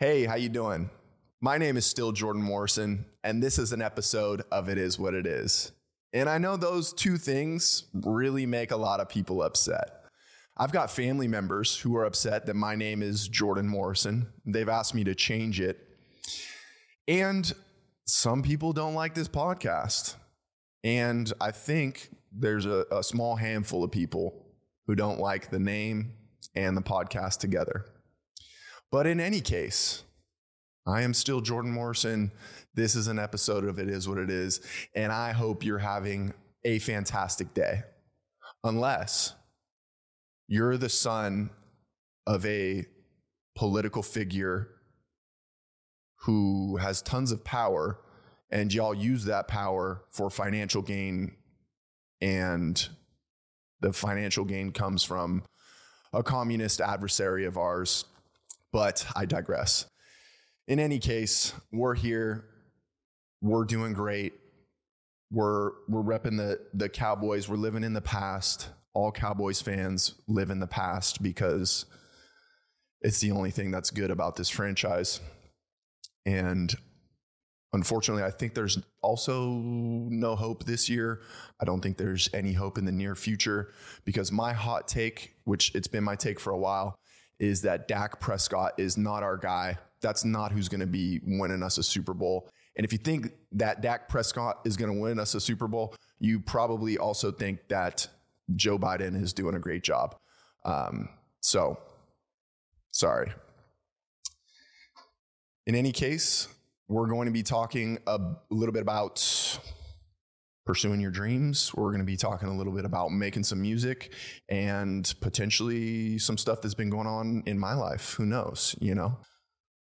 Hey, how you doing? My name is still Jordan Morrison, and this is an episode of It Is What It Is. And I know those two things really make a lot of people upset. I've got family members who are upset that my name is Jordan Morrison. They've asked me to change it. And some people don't like this podcast. And I think there's a small handful of people who don't like the name and the podcast together. But in any case, I am still Jordan Morrison. This is an episode of It Is What It Is, and I hope you're having a fantastic day. Unless you're the son of a political figure who has tons of power, and y'all use that power for financial gain, and the financial gain comes from a communist adversary of ours. But I digress. In any case, we're here. We're doing great. We're repping the Cowboys. We're living in the past. All Cowboys fans live in the past because it's the only thing that's good about this franchise. And unfortunately, I think there's also no hope this year. I don't think there's any hope in the near future because my hot take, which it's been my take for a while, is that Dak Prescott is not our guy. That's not who's going to be winning us a Super Bowl. And if you think that Dak Prescott is going to win us a Super Bowl, you probably also think that Joe Biden is doing a great job. Sorry. In any case, we're going to be talking a little bit about pursuing your dreams. We're going to be talking a little bit about making some music and potentially some stuff that's been going on in my life. Who knows, you know?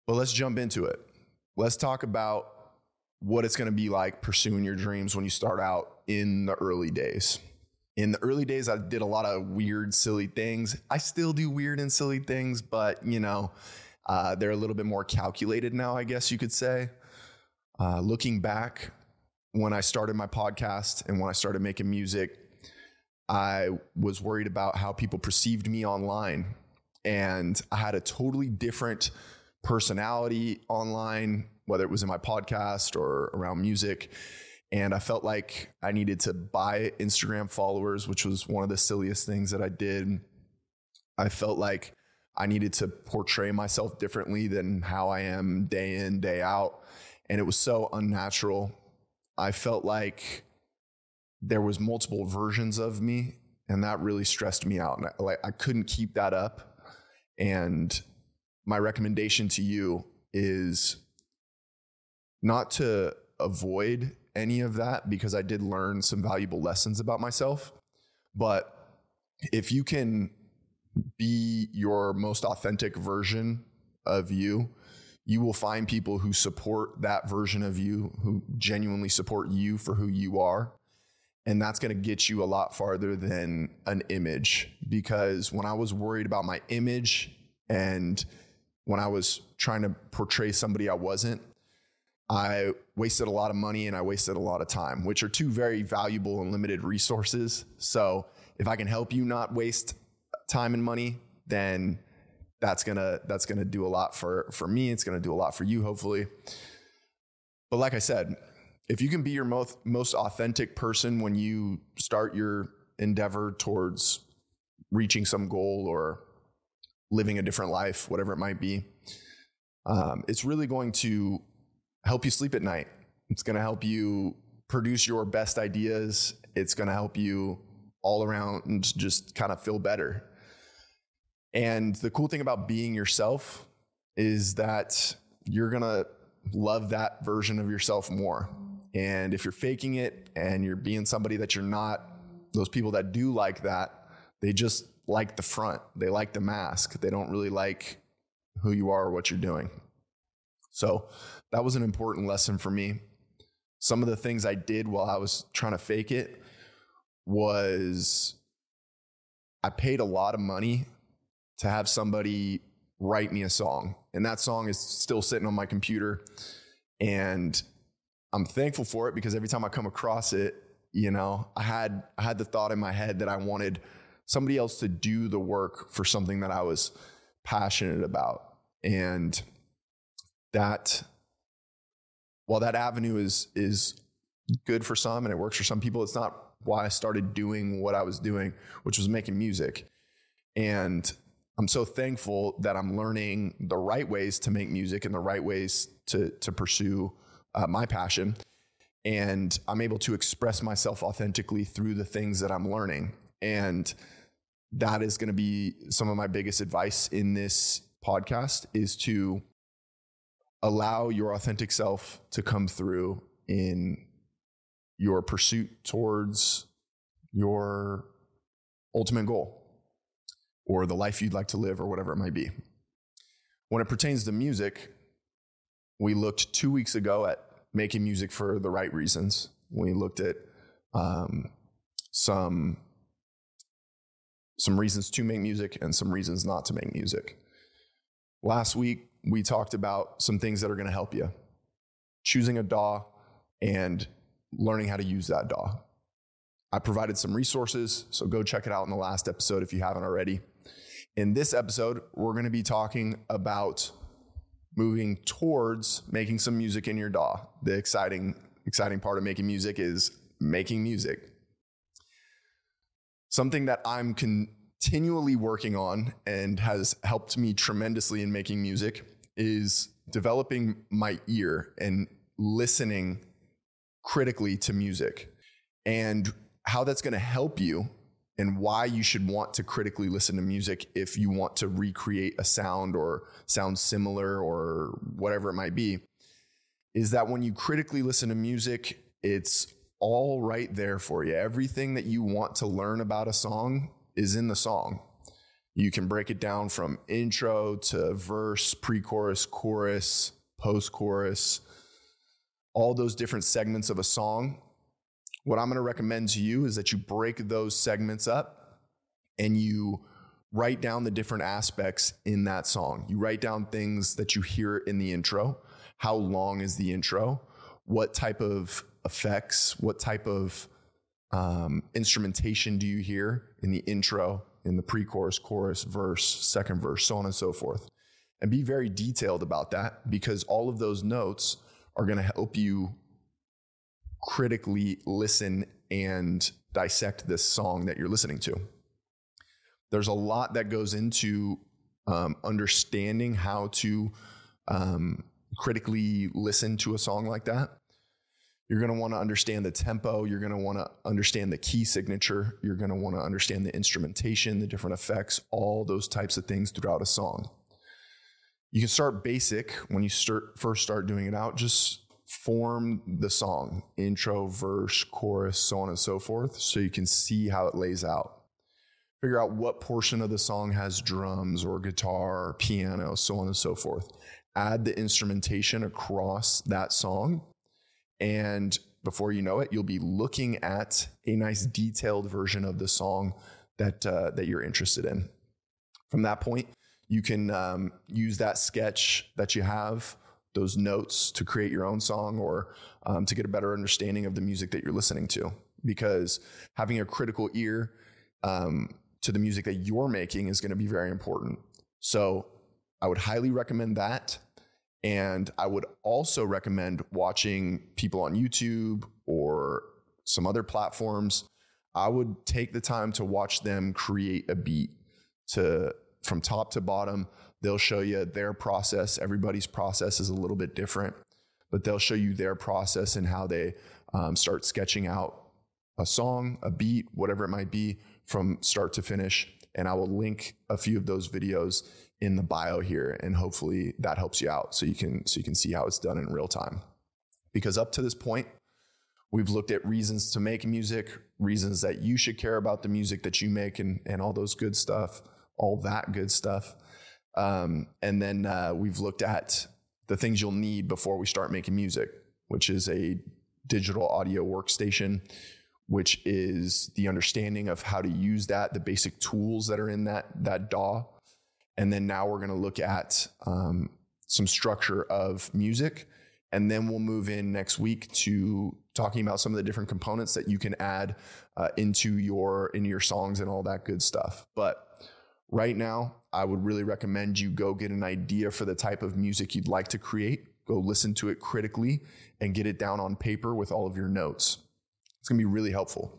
But let's jump into it. Let's talk about what it's going to be like pursuing your dreams when you start out in the early days. In the early days, I did a lot of weird, silly things. I still do weird and silly things, but, you know, they're a little bit more calculated now, I guess you could say. Looking back, when I started my podcast and when I started making music, I was worried about how people perceived me online. And I had a totally different personality online, whether it was in my podcast or around music. And I felt like I needed to buy Instagram followers, which was one of the silliest things that I did. I felt like I needed to portray myself differently than how I am day in, day out. And it was so unnatural. I felt like there was multiple versions of me, and that really stressed me out. And I couldn't keep that up. And my recommendation to you is not to avoid any of that, because I did learn some valuable lessons about myself. But if you can be your most authentic version of you, you will find people who support that version of you, who genuinely support you for who you are. And that's going to get you a lot farther than an image. Because when I was worried about my image and when I was trying to portray somebody I wasn't, I wasted a lot of money and I wasted a lot of time, which are two very valuable and limited resources. So if I can help you not waste time and money, then that's gonna do a lot for me. It's gonna do a lot for you, hopefully. But like I said, if you can be your most authentic person when you start your endeavor towards reaching some goal or living a different life, whatever it might be, it's really going to help you sleep at night. It's gonna help you produce your best ideas. It's gonna help you all around just kind of feel better. And the cool thing about being yourself is that you're going to love that version of yourself more. And if you're faking it and you're being somebody that you're not, those people that do like that, they just like the front. They like the mask. They don't really like who you are or what you're doing. So that was an important lesson for me. Some of the things I did while I was trying to fake it was I paid a lot of money to have somebody write me a song. And that song is still sitting on my computer. And I'm thankful for it because every time I come across it, you know, I had the thought in my head that I wanted somebody else to do the work for something that I was passionate about. And that while that avenue is good for some and it works for some people, it's not why I started doing what I was doing, which was making music. And I'm so thankful that I'm learning the right ways to make music and the right ways to pursue my passion. And I'm able to express myself authentically through the things that I'm learning. And that is going to be some of my biggest advice in this podcast, is to allow your authentic self to come through in your pursuit towards your ultimate goal or the life you'd like to live or whatever it might be. When it pertains to music, we looked 2 weeks ago at making music for the right reasons. We looked at some reasons to make music and some reasons not to make music. Last week, we talked about some things that are going to help you. Choosing a DAW and learning how to use that DAW. I provided some resources, so go check it out in the last episode if you haven't already. In this episode, we're going to be talking about moving towards making some music in your DAW. The exciting part of making music is making music. Something that I'm continually working on and has helped me tremendously in making music is developing my ear and listening critically to music, and how that's going to help you and why you should want to critically listen to music if you want to recreate a sound or sound similar or whatever it might be, is that when you critically listen to music, it's all right there for you. Everything that you want to learn about a song is in the song. You can break it down from intro to verse, pre-chorus, chorus, post-chorus, all those different segments of a song. What I'm going to recommend to you is that you break those segments up and you write down the different aspects in that song. You write down things that you hear in the intro. How long is the intro? What type of effects? What type of instrumentation do you hear in the intro, in the pre-chorus, chorus, verse, second verse, so on and so forth? And be very detailed about that, because all of those notes are going to help you critically listen and dissect this song that you're listening to. There's a lot that goes into understanding how to critically listen to a song like that. You're going to want to understand the tempo. You're going to want to understand the key signature. You're going to want to understand the instrumentation, the different effects, all those types of things throughout a song. You can start basic when you first start doing it out. Just form the song, intro, verse, chorus, so on and so forth, so you can see how it lays out. Figure out what portion of the song has drums or guitar or piano, so on and so forth. Add the instrumentation across that song, and before you know it, you'll be looking at a nice detailed version of the song that you're interested in. From that point, you can use that sketch that you have, those notes, to create your own song or to get a better understanding of the music that you're listening to. Because having a critical ear to the music that you're making is going to be very important. So I would highly recommend that. And I would also recommend watching people on YouTube or some other platforms. I would take the time to watch them create a beat from top to bottom. They'll show you their process. Everybody's process is a little bit different, but they'll show you their process and how they start sketching out a song, a beat, whatever it might be, from start to finish. And I will link a few of those videos in the bio here, and hopefully that helps you out so you can see how it's done in real time. Because up to this point, we've looked at reasons to make music, reasons that you should care about the music that you make, and all those good stuff. All that good stuff. And then we've looked at the things you'll need before we start making music, which is a digital audio workstation, which is the understanding of how to use that, the basic tools that are in that DAW. And then now we're going to look at some structure of music. And then we'll move in next week to talking about some of the different components that you can add into your songs and all that good stuff. But right now, I would really recommend you go get an idea for the type of music you'd like to create. Go listen to it critically and get it down on paper with all of your notes. It's going to be really helpful.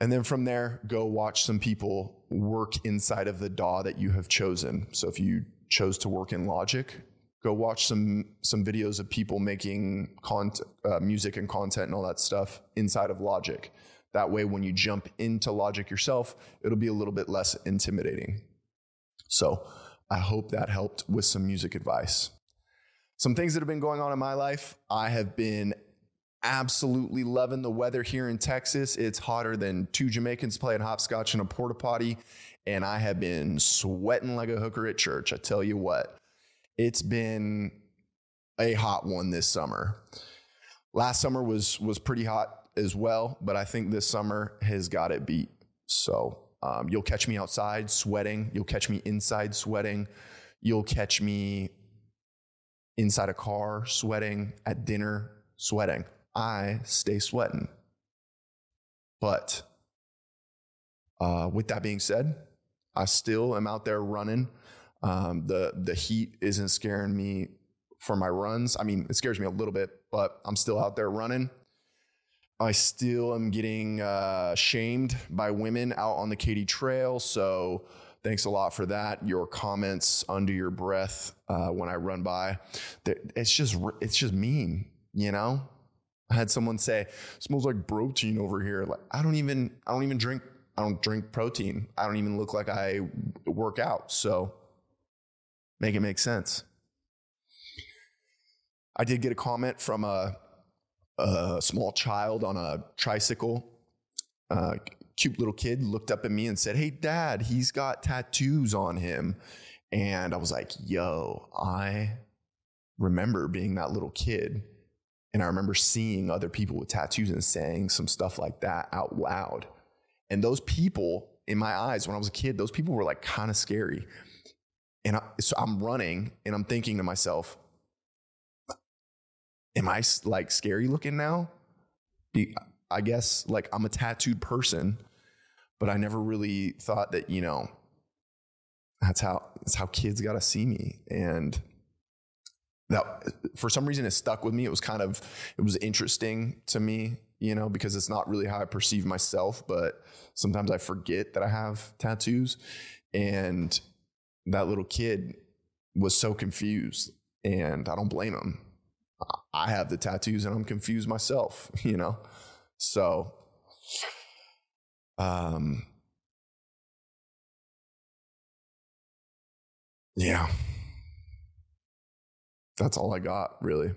And then from there, go watch some people work inside of the DAW that you have chosen. So if you chose to work in Logic, go watch some videos of people making music and content and all that stuff inside of Logic. That way, when you jump into Logic yourself, it'll be a little bit less intimidating. So I hope that helped with some music advice. Some things that have been going on in my life, I have been absolutely loving the weather here in Texas. It's hotter than two Jamaicans playing hopscotch in a porta potty, and I have been sweating like a hooker at church. I tell you what, it's been a hot one this summer. Last summer was pretty hot as well, but I think this summer has got it beat. So you'll catch me outside sweating. You'll catch me inside sweating. You'll catch me inside a car sweating, at dinner sweating. I stay sweating. But with that being said, I still am out there running. The heat isn't scaring me for my runs. I mean, it scares me a little bit, but I'm still out there running. I still am getting shamed by women out on the Katy Trail. So thanks a lot for that. Your comments under your breath when I run by, it's just mean, you know. I had someone say, "Smells like protein over here." Like I don't even drink. I don't drink protein. I don't even look like I work out. So make it make sense. I did get a comment from a small child on a tricycle. Cute little kid looked up at me and said, "Hey, Dad, he's got tattoos on him." And I was like, yo, I remember being that little kid. And I remember seeing other people with tattoos and saying some stuff like that out loud. And those people, in my eyes, when I was a kid, those people were like kind of scary. And so I'm running and I'm thinking to myself, am I like scary looking now? I guess like I'm a tattooed person, but I never really thought that, you know, that's how kids got to see me. And that, for some reason, it stuck with me. It was interesting to me, you know, because it's not really how I perceive myself, but sometimes I forget that I have tattoos. And that little kid was so confused, and I don't blame him. I have the tattoos and I'm confused myself, you know? So, yeah, that's all I got, really.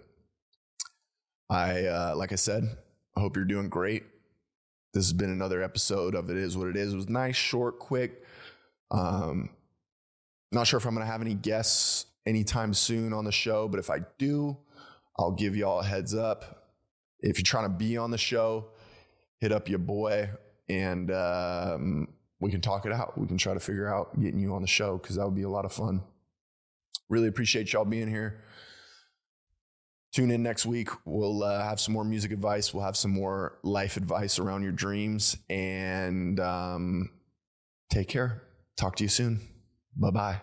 Like I said, I hope you're doing great. This has been another episode of It Is What It Is. It was nice, short, quick. Not sure if I'm going to have any guests anytime soon on the show, but if I do, I'll give y'all a heads up. If you're trying to be on the show, hit up your boy and we can talk it out. We can try to figure out getting you on the show, because that would be a lot of fun. Really appreciate y'all being here. Tune in next week. We'll have some more music advice. We'll have some more life advice around your dreams. And take care. Talk to you soon. Bye-bye.